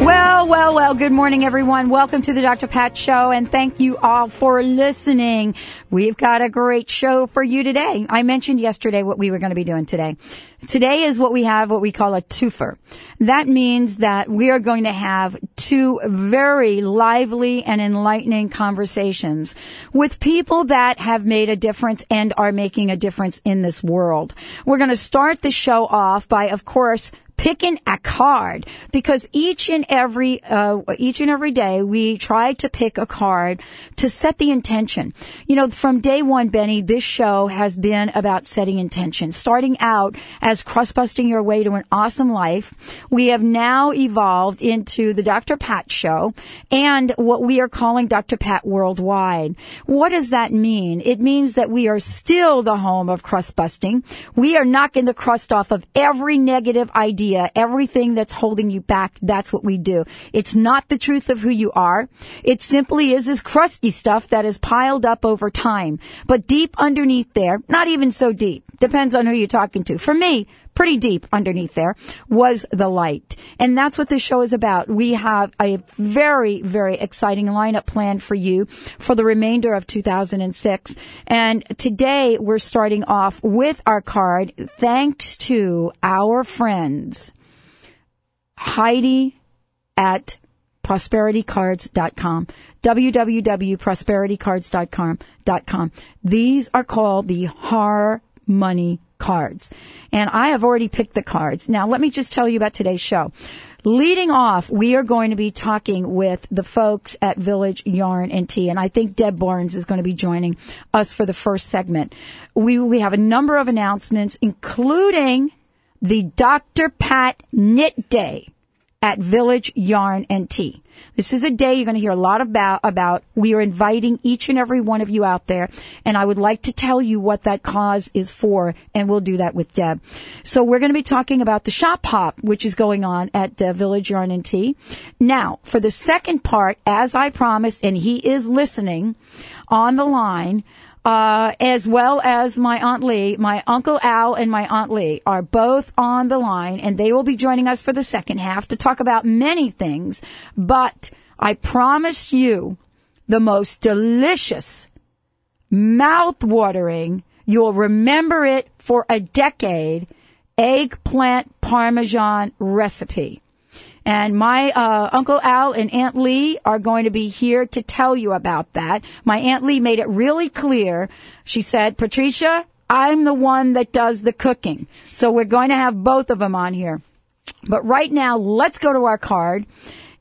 Well, good morning, everyone. Welcome to the Dr. Pat Show, and thank you all for listening. We've got a great show for you today. I mentioned yesterday what we were going to be doing today. Today is what we have, what we call a twofer. That means that we are going to have two very lively and enlightening conversations with people that have made a difference and are making a difference in this world. We're going to start the show off by, of course, picking a card, because each and every day we try to pick a card to set the intention. You know, from day one, Benny, this show has been about setting intention, starting out as crust-busting your way to an awesome life. We have now evolved into the Dr. Pat Show and what we are calling Dr. Pat Worldwide. What does that mean? It means that we are still the home of crust-busting. We are knocking the crust off of every negative idea. Everything that's holding you back, that's what we do. It's not the truth of who you are. It simply is this crusty stuff that is piled up over time. But deep underneath there, not even so deep, depends on who you're talking to. For me, pretty deep underneath there was the light. And that's what this show is about. We have a very, very exciting lineup planned for you for the remainder of 2006. And today we're starting off with our card, thanks to our friends, Heidi at prosperitycards.com, www.prosperitycards.com. These are called the Har Money Cards. And I have already picked the cards. Now, let me just tell you about today's show. Leading off, we are going to be talking with the folks at Village Yarn and Tea, and I think Deb Barnes is going to be joining us for the first segment. We have a number of announcements, including the Dr. Pat Knit Day at Village Yarn and Tea. This is a day you're going to hear a lot about. We are inviting each and every one of you out there, and I would like to tell you what that cause is for, and we'll do that with Deb. So we're going to be talking about the shop hop, which is going on at Village Yarn and Tea. Now, for the second part, as I promised, and he is listening on the line, as well as my Aunt Lee, my Uncle Al and my Aunt Lee are both on the line, and they will be joining us for the second half to talk about many things. But I promise you the most delicious, mouth-watering, you'll remember it for a decade, eggplant parmesan recipe. And my Uncle Al and Aunt Lee are going to be here to tell you about that. My Aunt Lee made it really clear. She said, Patricia, I'm the one that does the cooking. So we're going to have both of them on here. But right now, let's go to our card.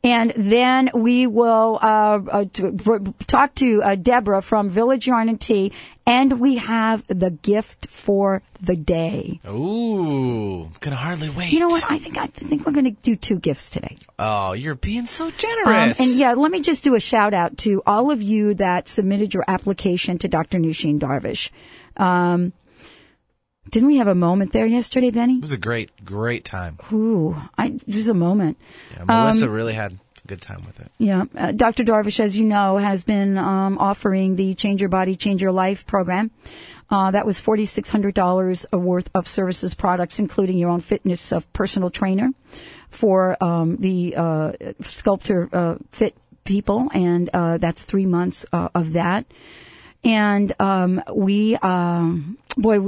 And then we will talk to Deborah from Village Yarn and Tea. And we have the gift for the day. Ooh, can hardly wait. You know what? I think we're going to do two gifts today. Oh, you're being so generous. And yeah, let me just do a shout out to all of you that submitted your application to Dr. Nusheen Darvish. Didn't we have a moment there yesterday, Benny? It was a great time. Ooh, it was a moment. Yeah, Melissa really had a good time with it. Yeah. Dr. Darvish, as you know, has been offering the Change Your Body, Change Your Life program. That was $4,600 worth of services, products, including your own fitness of personal trainer for the sculptor fit people. And that's 3 months of that. And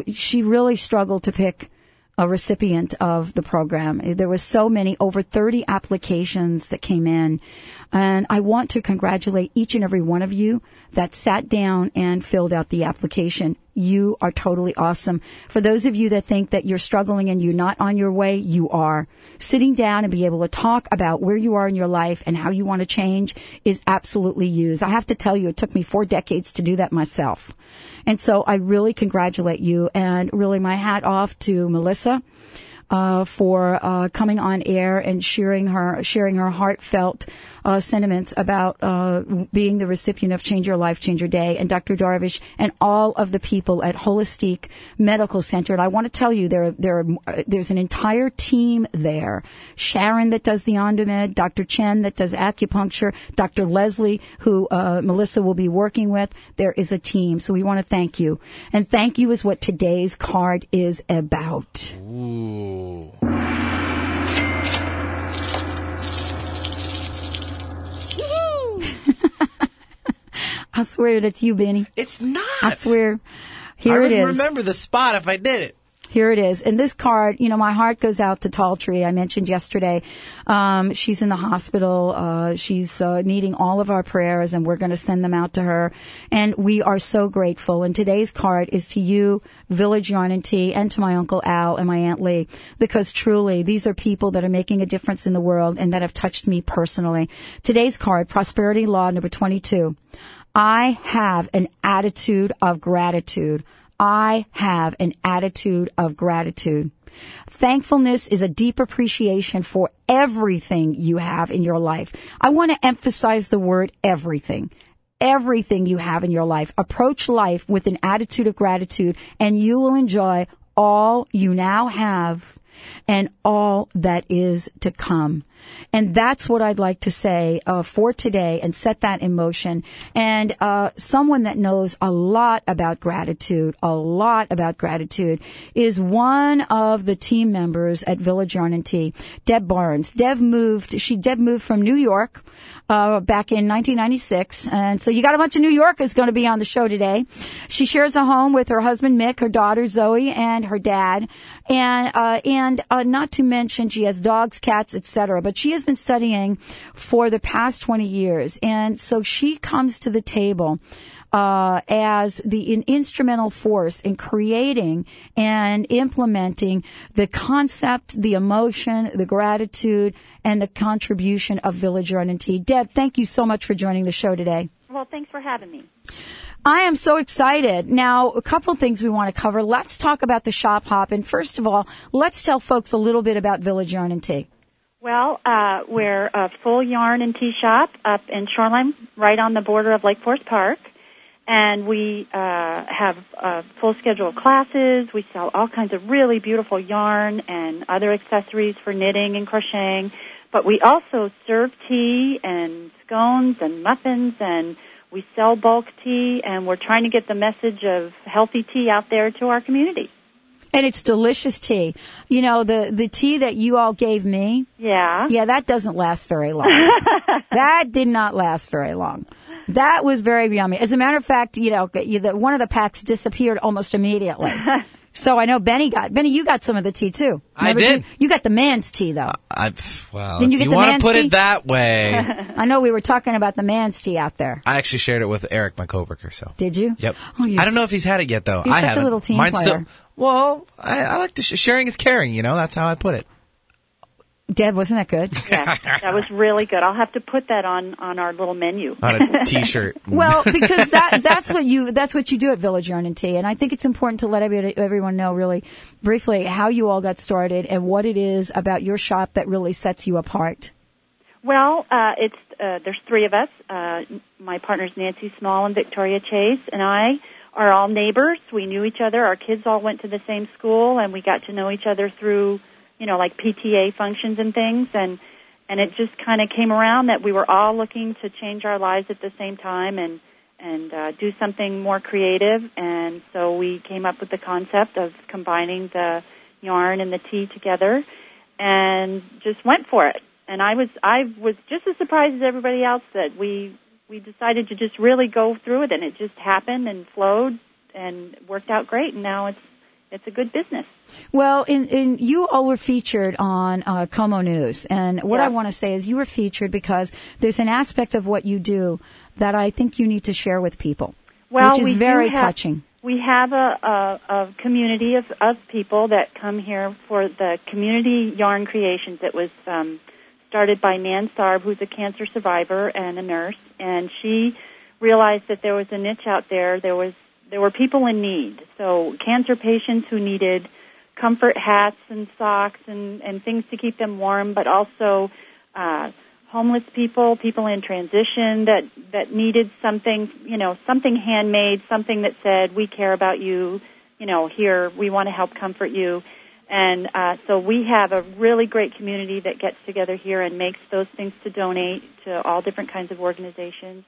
she really struggled to pick a recipient of the program. There were so many, over 30 applications that came in. And I want to congratulate each and every one of you that sat down and filled out the application. You are totally awesome. For those of you that think that you're struggling and you're not on your way, you are. Sitting down and be able to talk about where you are in your life and how you want to change is absolutely used. I have to tell you, it took me 4 decades to do that myself. And so I really congratulate you, and really my hat off to Melissa for coming on air and sharing her heartfelt sentiments about being the recipient of Change Your Life, Change Your Day, and Dr. Darvish and all of the people at Holistique Medical Center. And I want to tell you, there's an entire team there. Sharon that does the on-demand, Dr. Chen that does acupuncture, Dr. Leslie, who Melissa will be working with. There is a team. So we want to thank you. And thank you is what today's card is about. Ooh. I swear that's you, Benny. It's not. I swear. Here it is. I wouldn't remember the spot if I did it. Here it is. And this card, you know, my heart goes out to Tall Tree. I mentioned yesterday. She's in the hospital. She's needing all of our prayers, and we're going to send them out to her. And we are so grateful. And today's card is to you, Village Yarn and Tea, and to my Uncle Al and my Aunt Lee, because truly these are people that are making a difference in the world and that have touched me personally. Today's card, Prosperity Law number 22. I have an attitude of gratitude. I have an attitude of gratitude. Thankfulness is a deep appreciation for everything you have in your life. I want to emphasize the word everything. Everything you have in your life. Approach life with an attitude of gratitude, and you will enjoy all you now have and all that is to come. And that's what I'd like to say for today, and set that in motion. And someone that knows a lot about gratitude is one of the team members at Village Yarn and Tea, Deb Barnes. Deb moved from New York back in 1996. And so you got a bunch of New Yorkers going to be on the show today. She shares a home with her husband, Mick, her daughter, Zoe, and her dad. And not to mention she has dogs, cats, etc. But she has been studying for the past 20 years. And so she comes to the table as an instrumental force in creating and implementing the concept, the emotion, the gratitude, and the contribution of Village Yarn and Tea. Deb, thank you so much for joining the show today. Well, thanks for having me. I am so excited. Now, a couple things we want to cover. Let's talk about the shop hop. And first of all, let's tell folks a little bit about Village Yarn and Tea. Well, we're a full yarn and tea shop up in Shoreline, right on the border of Lake Forest Park. And we have a full schedule of classes. We sell all kinds of really beautiful yarn and other accessories for knitting and crocheting. But we also serve tea and scones and muffins, and we sell bulk tea, and we're trying to get the message of healthy tea out there to our community. And it's delicious tea. You know, the tea that you all gave me. Yeah. Yeah, that doesn't last very long. That did not last very long. That was very yummy. As a matter of fact, you know, one of the packs disappeared almost immediately. So I know Benny, you got some of the tea, too. Remember, I did. You got the man's tea, though. Didn't you get the man's tea? You want to put it that way. I know we were talking about the man's tea out there. I actually shared it with Eric, my coworker. So. Did you? Yep. Oh, I don't know if he's had it yet, though. You're such a little team player. I like to sharing is caring, you know. That's how I put it. Deb, wasn't that good? Yeah, that was really good. I'll have to put that on our little menu. On a T-shirt. Well, because that's what you do at Village Yarn and Tea. And I think it's important to let everyone know really briefly how you all got started and what it is about your shop that really sets you apart. Well, there's three of us. My partners, Nancy Small and Victoria Chase, and I are all neighbors. We knew each other. Our kids all went to the same school, and we got to know each other through, you know, like PTA functions and things, and it just kind of came around that we were all looking to change our lives at the same time and do something more creative, and so we came up with the concept of combining the yarn and the tea together, and just went for it. And I was just as surprised as everybody else that we decided to just really go through it, and it just happened and flowed and worked out great, and now it's a good business. Well, in you all were featured on Como News, and what I want to say is you were featured because there's an aspect of what you do that I think you need to share with people, which is very touching. We have a community of people that come here for the community yarn creations that was started by Nan Sarb, who's a cancer survivor and a nurse, and she realized that there was a niche out there. There were people in need, so cancer patients who needed comfort hats and socks and things to keep them warm, but also homeless people, people in transition that needed something, you know, something handmade, something that said, we care about you, you know, here, we want to help comfort you. And so we have a really great community that gets together here and makes those things to donate to all different kinds of organizations.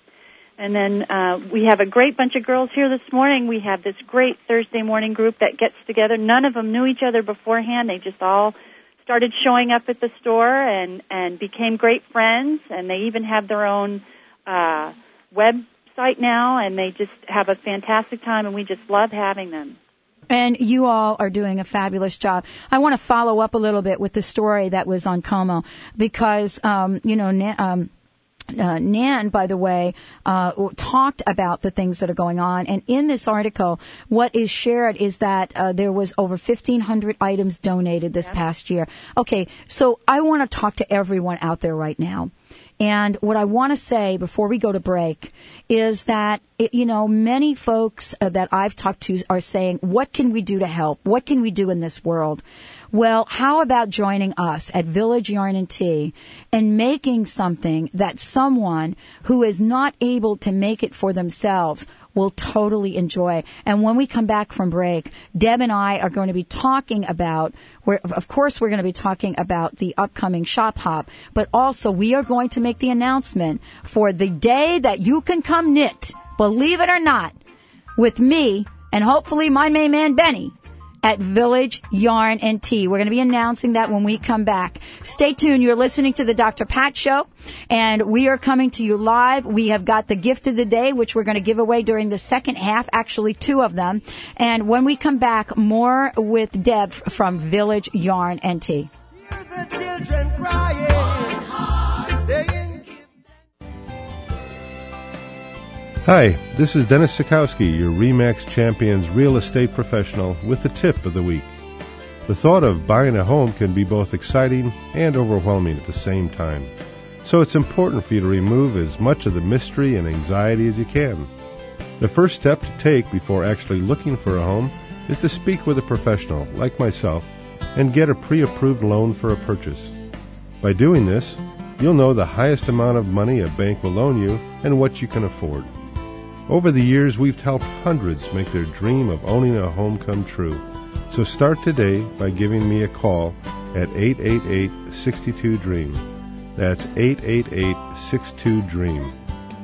And then we have a great bunch of girls here this morning. We have this great Thursday morning group that gets together. None of them knew each other beforehand. They just all started showing up at the store and became great friends, and they even have their own website now, and they just have a fantastic time, and we just love having them. And you all are doing a fabulous job. I want to follow up a little bit with the story that was on Como, because, you know, Nan, by the way, talked about the things that are going on. And in this article, what is shared is that there was over 1,500 items donated this past year. Okay, so I want to talk to everyone out there right now. And what I want to say before we go to break is that, you know, many folks that I've talked to are saying, what can we do to help? What can we do in this world? Well, how about joining us at Village Yarn and Tea and making something that someone who is not able to make it for themselves will totally enjoy. And when we come back from break, Deb and I are going to be talking about, of course, we're going to be talking about the upcoming Shop Hop, but also we are going to make the announcement for the day that you can come knit, believe it or not, with me and hopefully my main man, Benny, at Village Yarn and Tea. We're going to be announcing that when we come back. Stay tuned. You're listening to the Dr. Pat Show, and we are coming to you live. We have got the gift of the day, which we're going to give away during the second half, actually two of them. And when we come back, more with Deb from Village Yarn and Tea. Hear the children crying, singing. Hi, this is Dennis Sikowski, your RE/MAX Champions real estate professional, with the tip of the week. The thought of buying a home can be both exciting and overwhelming at the same time. So it's important for you to remove as much of the mystery and anxiety as you can. The first step to take before actually looking for a home is to speak with a professional, like myself, and get a pre-approved loan for a purchase. By doing this, you'll know the highest amount of money a bank will loan you and what you can afford. Over the years, we've helped hundreds make their dream of owning a home come true. So start today by giving me a call at 888-62-DREAM. That's 888-62-DREAM.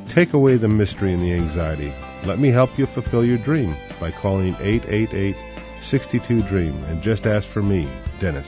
Take away the mystery and the anxiety. Let me help you fulfill your dream by calling 888-62-DREAM and just ask for me, Dennis.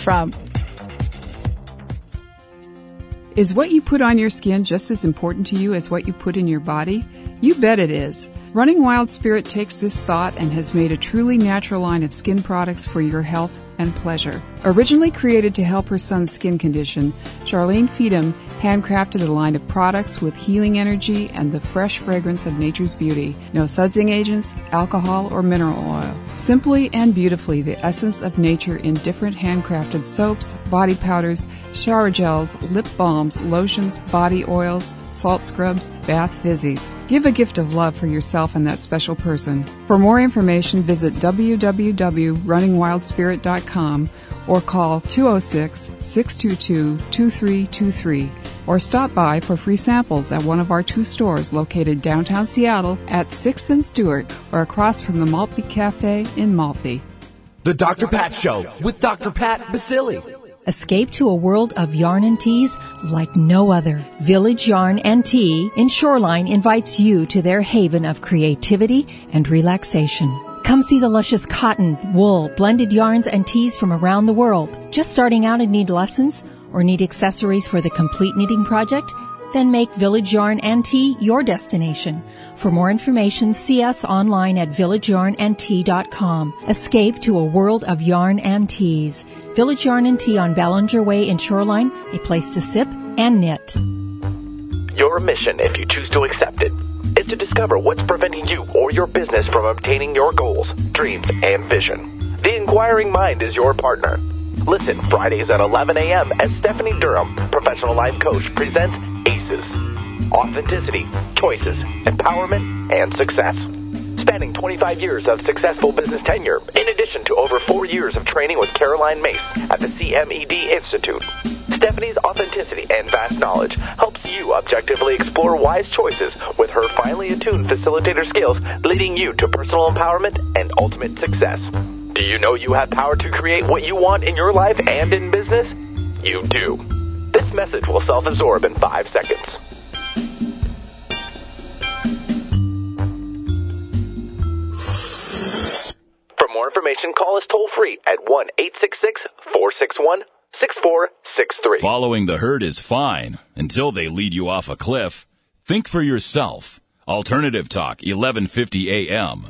from. Is what you put on your skin just as important to you as what you put in your body? You bet it is. Running Wild Spirit takes this thought and has made a truly natural line of skin products for your health and pleasure. Originally created to help her son's skin condition, Charlene Feedham handcrafted a line of products with healing energy and the fresh fragrance of nature's beauty. No sudsing agents, alcohol, or mineral oil. Simply and beautifully, the essence of nature in different handcrafted soaps, body powders, shower gels, lip balms, lotions, body oils, salt scrubs, bath fizzies. Give a gift of love for yourself and that special person. For more information, visit www.runningwildspirit.com or call 206-622-2323, or stop by for free samples at one of our two stores located downtown Seattle at 6th and Stewart, or across from the Maltby Cafe in Maltby. The Dr. Pat Show with Dr. Pat Basile. Escape to a world of yarn and teas like no other. Village Yarn and Tea in Shoreline invites you to their haven of creativity and relaxation. Come see the luscious cotton, wool, blended yarns and teas from around the world. Just starting out and need lessons, or need accessories for the complete knitting project? Then make Village Yarn and Tea your destination. For more information, see us online at villageyarnandtea.com. Escape to a world of yarn and teas. Village Yarn and Tea on Ballinger Way in Shoreline, a place to sip and knit. Your mission, if you choose to accept it, is to discover what's preventing you or your business from obtaining your goals, dreams, and vision. The Inquiring Mind is your partner. Listen Fridays at 11 a.m. as Stephanie Durham, professional life coach, presents ACEs, Authenticity, Choices, Empowerment, and Success. Spanning 25 years of successful business tenure, in addition to over 4 years of training with Caroline Mace at the CMED Institute, Stephanie's authenticity and vast knowledge helps you objectively explore wise choices with her finely attuned facilitator skills, leading you to personal empowerment and ultimate success. Do you know you have power to create what you want in your life and in business? You do. This message will self-absorb in 5 seconds. For more information, call us toll-free at 1-866-461-6463. Following the herd is fine until they lead you off a cliff. Think for yourself. Alternative Talk, 1150 AM.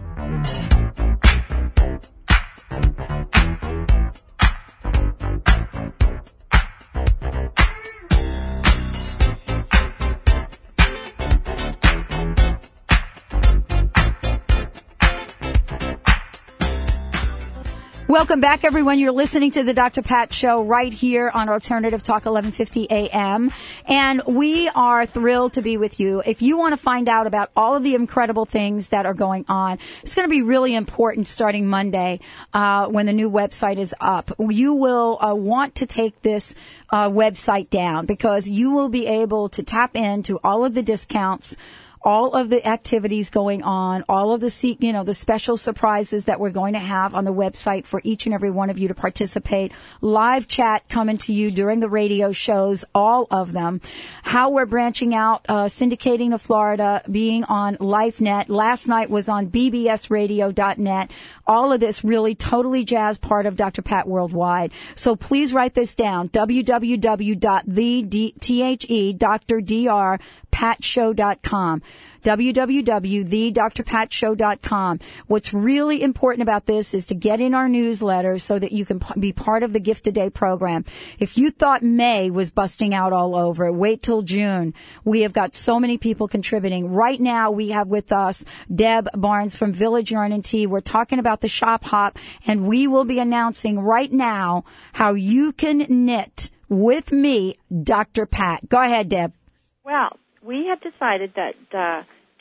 Welcome back, everyone. You're listening to the Dr. Pat Show right here on Alternative Talk 1150 AM. And we are thrilled to be with you. If you want to find out about all of the incredible things that are going on, it's going to be really important starting Monday when the new website is up. You will want to take this website down because you will be able to tap into all of the discounts, all of the activities going on, all of the, you know, the special surprises that we're going to have on the website for each and every one of you to participate. Live chat coming to you during the radio shows, all of them. How we're branching out, syndicating to Florida, being on LifeNet. Last night was on BBSRadio.net. All of this really totally jazz part of Dr. Pat Worldwide. So please write this down, www.thedrpatshow.com. www.thedrpatshow.com. What's really important about this is to get in our newsletter so that you can be part of the Gift a Day program. If you thought May was busting out all over, wait till June. We have got so many people contributing. Right now we have with us Deb Barnes from Village Yarn and Tea. We're talking about the Shop Hop, and we will be announcing right now how you can knit with me, Dr. Pat. Go ahead, Deb. Wow. We have decided that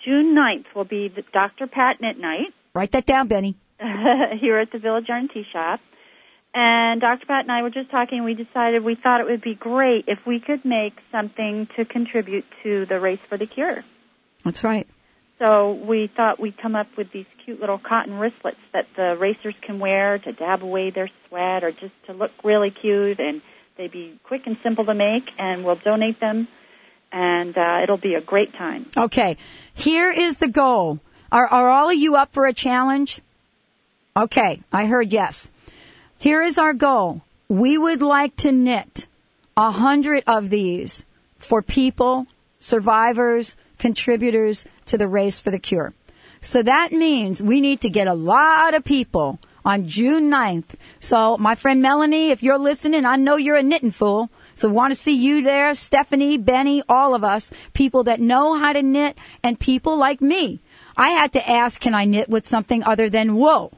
June 9th will be the Dr. Pat Knit Night. Write that down, Benny. Here at the Village Yarn Tea Shop. And Dr. Pat and I were just talking. We decided we thought it would be great if we could make something to contribute to the Race for the Cure. That's right. So we thought we'd come up with these cute little cotton wristlets that the racers can wear to dab away their sweat or just to look really cute. And they'd be quick and simple to make, and we'll donate them. And it'll be a great time. Okay. Here is the goal. Are all of you up for a challenge? Okay. I heard yes. Here is our goal. We would like to knit 100 of these for people, survivors, contributors to the Race for the Cure. So that means we need to get a lot of people on June 9th. So my friend Melanie, if you're listening, I know you're a knitting fool. So want to see you there, Stephanie, Benny, all of us, people that know how to knit and people like me. I had to ask, can I knit with something other than wool?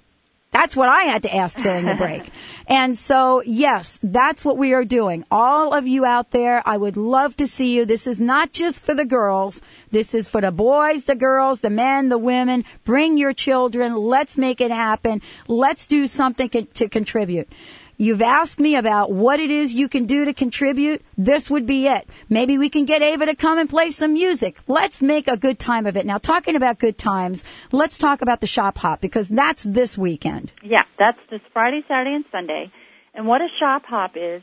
That's what I had to ask during the break. And so, yes, that's what we are doing. All of you out there, I would love to see you. This is not just for the girls. This is for the boys, the girls, the men, the women. Bring your children. Let's make it happen. Let's do something to contribute. You've asked me about what it is you can do to contribute. This would be it. Maybe we can get Ava to come and play some music. Let's make a good time of it. Now, talking about good times, let's talk about the Shop Hop because that's this weekend. Yeah, that's this Friday, Saturday, and Sunday. And what a Shop Hop is,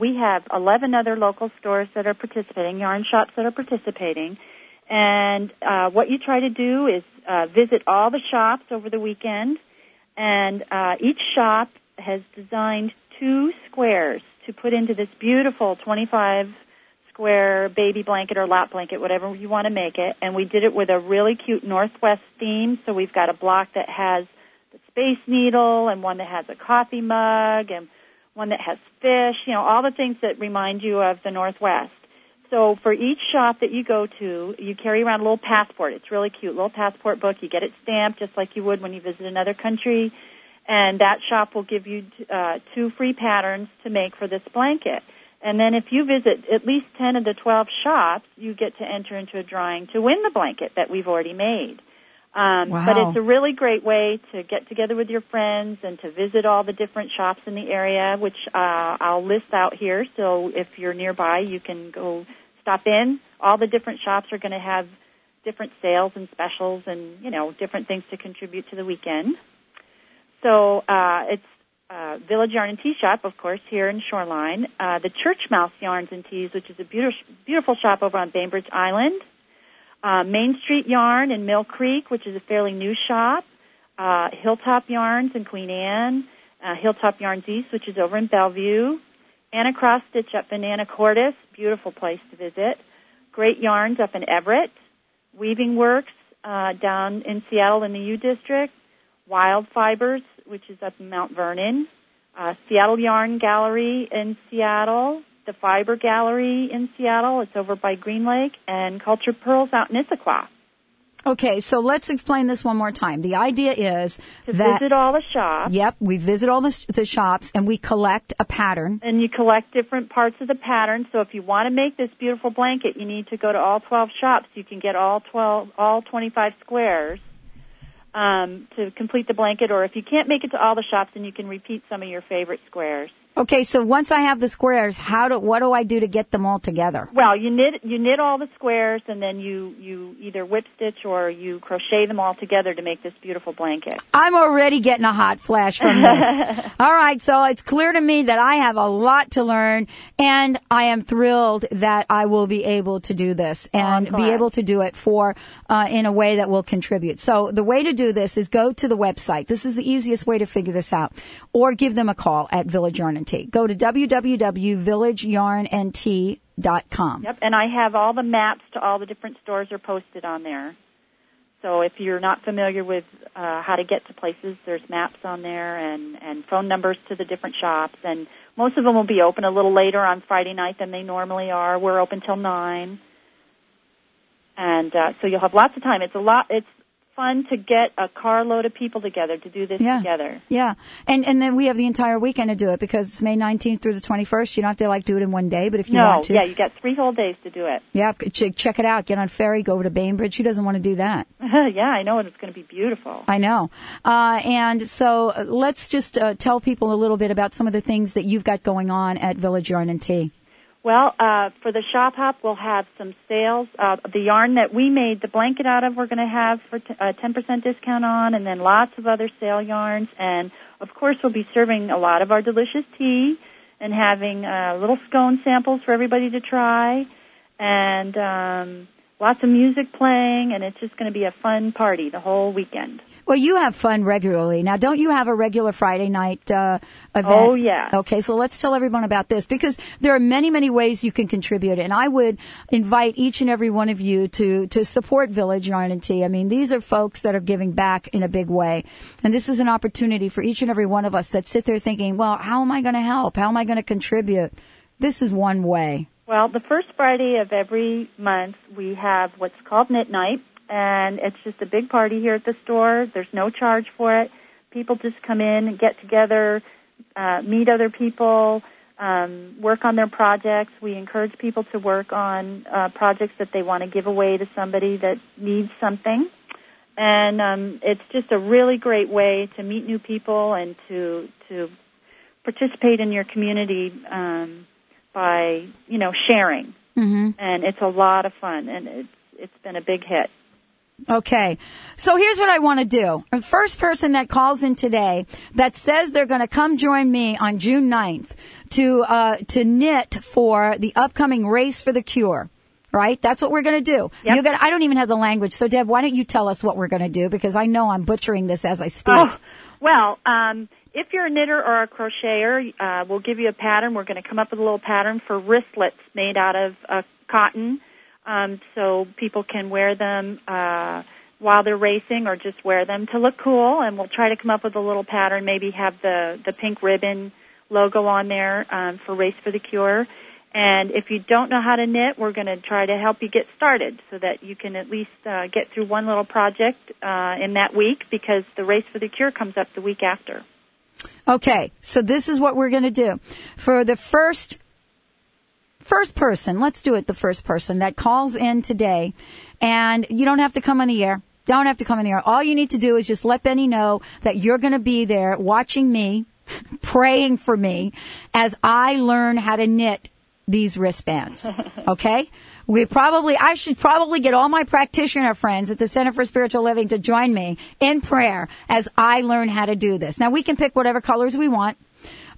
we have 11 other local stores that are participating, yarn shops that are participating. And what you try to do is visit all the shops over the weekend, and each shop has designed 2 squares to put into this beautiful 25 square baby blanket or lap blanket, whatever you want to make it. And we did it with a really cute Northwest theme. So we've got a block that has the Space Needle and one that has a coffee mug and one that has fish, you know, all the things that remind you of the Northwest. So for each shop that you go to, you carry around a little passport. It's really cute, little passport book. You get it stamped just like you would when you visit another country. And that shop will give you 2 free patterns to make for this blanket. And then if you visit at least 10 of the 12 shops, you get to enter into a drawing to win the blanket that we've already made. Wow. But it's a really great way to get together with your friends and to visit all the different shops in the area, which I'll list out here. So if you're nearby, you can go stop in. All the different shops are going to have different sales and specials and, you know, different things to contribute to the weekend. So it's Village Yarn and Tea Shop, of course, here in Shoreline. The Churchmouse Yarns and Teas, which is a beautiful shop over on Bainbridge Island. Main Street Yarn in Mill Creek, which is a fairly new shop. Hilltop Yarns in Queen Anne. Hilltop Yarns East, which is over in Bellevue. Anna Cross Stitch up in Anacortes, beautiful place to visit. Great Yarns up in Everett. Weaving Works down in Seattle in the U District. Wild Fibers, which is up in Mount Vernon, Seattle Yarn Gallery in Seattle, the Fiber Gallery in Seattle. It's over by Green Lake, and Culture Pearls out in Issaquah. Okay, so let's explain this one more time. The idea is to visit all the shops. Yep, we visit all the shops, and we collect a pattern. And you collect different parts of the pattern. So if you want to make this beautiful blanket, you need to go to all 12 shops. You can get all 25 squares. To complete the blanket, or if you can't make it to all the shops, then you can repeat some of your favorite squares. Okay, so once I have the squares, what do I do to get them all together? Well, you knit all the squares, and then you either whip stitch or you crochet them all together to make this beautiful blanket. I'm already getting a hot flash from this. All right, so it's clear to me that I have a lot to learn, and I am thrilled that I will be able to do this and be able to do it in a way that will contribute. So the way to do this is go to the website. This is the easiest way to figure this out, or give them a call at Village Yarn and Tea. Go to www.villageyarnandtea.com. Yep, and I have all the maps to all the different stores are posted on there. So if you're not familiar with how to get to places, there's maps on there and phone numbers to the different shops. And most of them will be open a little later on Friday night than they normally are. We're open till 9. And so you'll have lots of time. It's fun to get a carload of people together to do this together. Yeah, and then we have the entire weekend to do it because it's May 19th through the 21st. You don't have to do it in one day, but if you want to. Yeah, you got 3 whole days to do it. Yeah, check it out. Get on a ferry, go over to Bainbridge. Who doesn't want to do that? Yeah, I know, and it's going to be beautiful. I know. And so let's just tell people a little bit about some of the things that you've got going on at Village Yarn and Tea. Well, for the Shop Hop, we'll have some sales. The yarn that we made the blanket out of, we're going to have for a 10% discount on, and then lots of other sale yarns. And, of course, we'll be serving a lot of our delicious tea and having little scone samples for everybody to try, and lots of music playing, and it's just going to be a fun party the whole weekend. Well, you have fun regularly. Now, don't you have a regular Friday night event? Oh, yeah. Okay, so let's tell everyone about this because there are many, many ways you can contribute. And I would invite each and every one of you to support Village Yarn and Tea. I mean, these are folks that are giving back in a big way. And this is an opportunity for each and every one of us that sit there thinking, well, how am I going to help? How am I going to contribute? This is one way. Well, the first Friday of every month, we have what's called Knit Night. And it's just a big party here at the store. There's no charge for it. People just come in and get together, meet other people, work on their projects. We encourage people to work on projects that they want to give away to somebody that needs something. And it's just a really great way to meet new people and to participate in your community by, you know, sharing. Mm-hmm. And it's a lot of fun, and it's been a big hit. Okay, so here's what I want to do. The first person that calls in today that says they're going to come join me on June 9th to knit for the upcoming Race for the Cure, right? That's what we're going to do. Yep. I don't even have the language, so Deb, why don't you tell us what we're going to do? Because I know I'm butchering this as I speak. Oh, Well, if you're a knitter or a crocheter, we'll give you a pattern. We're going to come up with a little pattern for wristlets made out of cotton, so people can wear them while they're racing or just wear them to look cool. And we'll try to come up with a little pattern, maybe have the pink ribbon logo on there for Race for the Cure. And if you don't know how to knit, we're going to try to help you get started so that you can at least get through one little project in that week, because the Race for the Cure comes up the week after. Okay, so this is what we're going to do. For the first person, let's do it, the first person that calls in today, and you don't have to come on the air. Don't have to come on the air. All you need to do is just let Benny know that you're going to be there watching me, praying for me, as I learn how to knit these wristbands. Okay? I should probably get all my practitioner friends at the Center for Spiritual Living to join me in prayer as I learn how to do this. Now, we can pick whatever colors we want.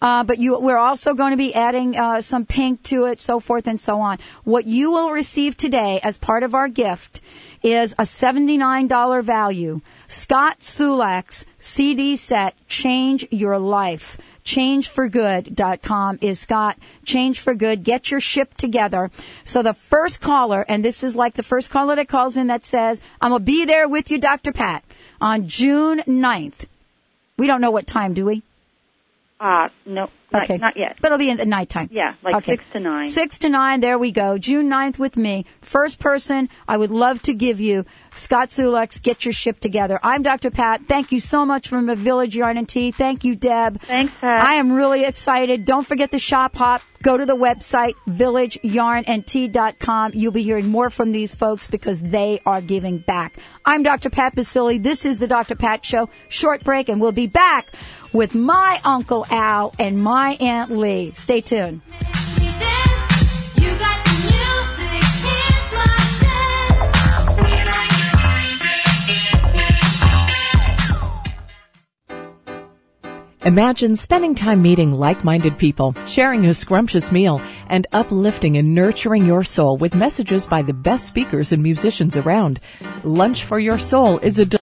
But we're also going to be adding some pink to it, so forth and so on. What you will receive today as part of our gift is a $79 value Scott Sulak's CD set, Change Your Life. Changeforgood.com is Scott. Change for Good. Get your ship together. So the first caller, and this is like the first caller that calls in that says, I'm going to be there with you, Dr. Pat, on June 9th. We don't know what time, do we? No, okay. Not yet. But it'll be at nighttime. Yeah, like okay. 6 to 9. 6 to 9, there we go. June 9th with me. First person, I would love to give you Scott Sulak's Get Your Ship Together. I'm Dr. Pat. Thank you so much from Village Yarn and Tea. Thank you, Deb. Thanks, Pat. I am really excited. Don't forget to shop hop. Go to the website, villageyarnandtea.com. You'll be hearing more from these folks because they are giving back. I'm Dr. Pat Basile. This is the Dr. Pat Show. Short break, and we'll be back with my Uncle Al and my Aunt Lee. Stay tuned. Imagine spending time meeting like-minded people, sharing a scrumptious meal, and uplifting and nurturing your soul with messages by the best speakers and musicians around. Lunch for Your Soul is a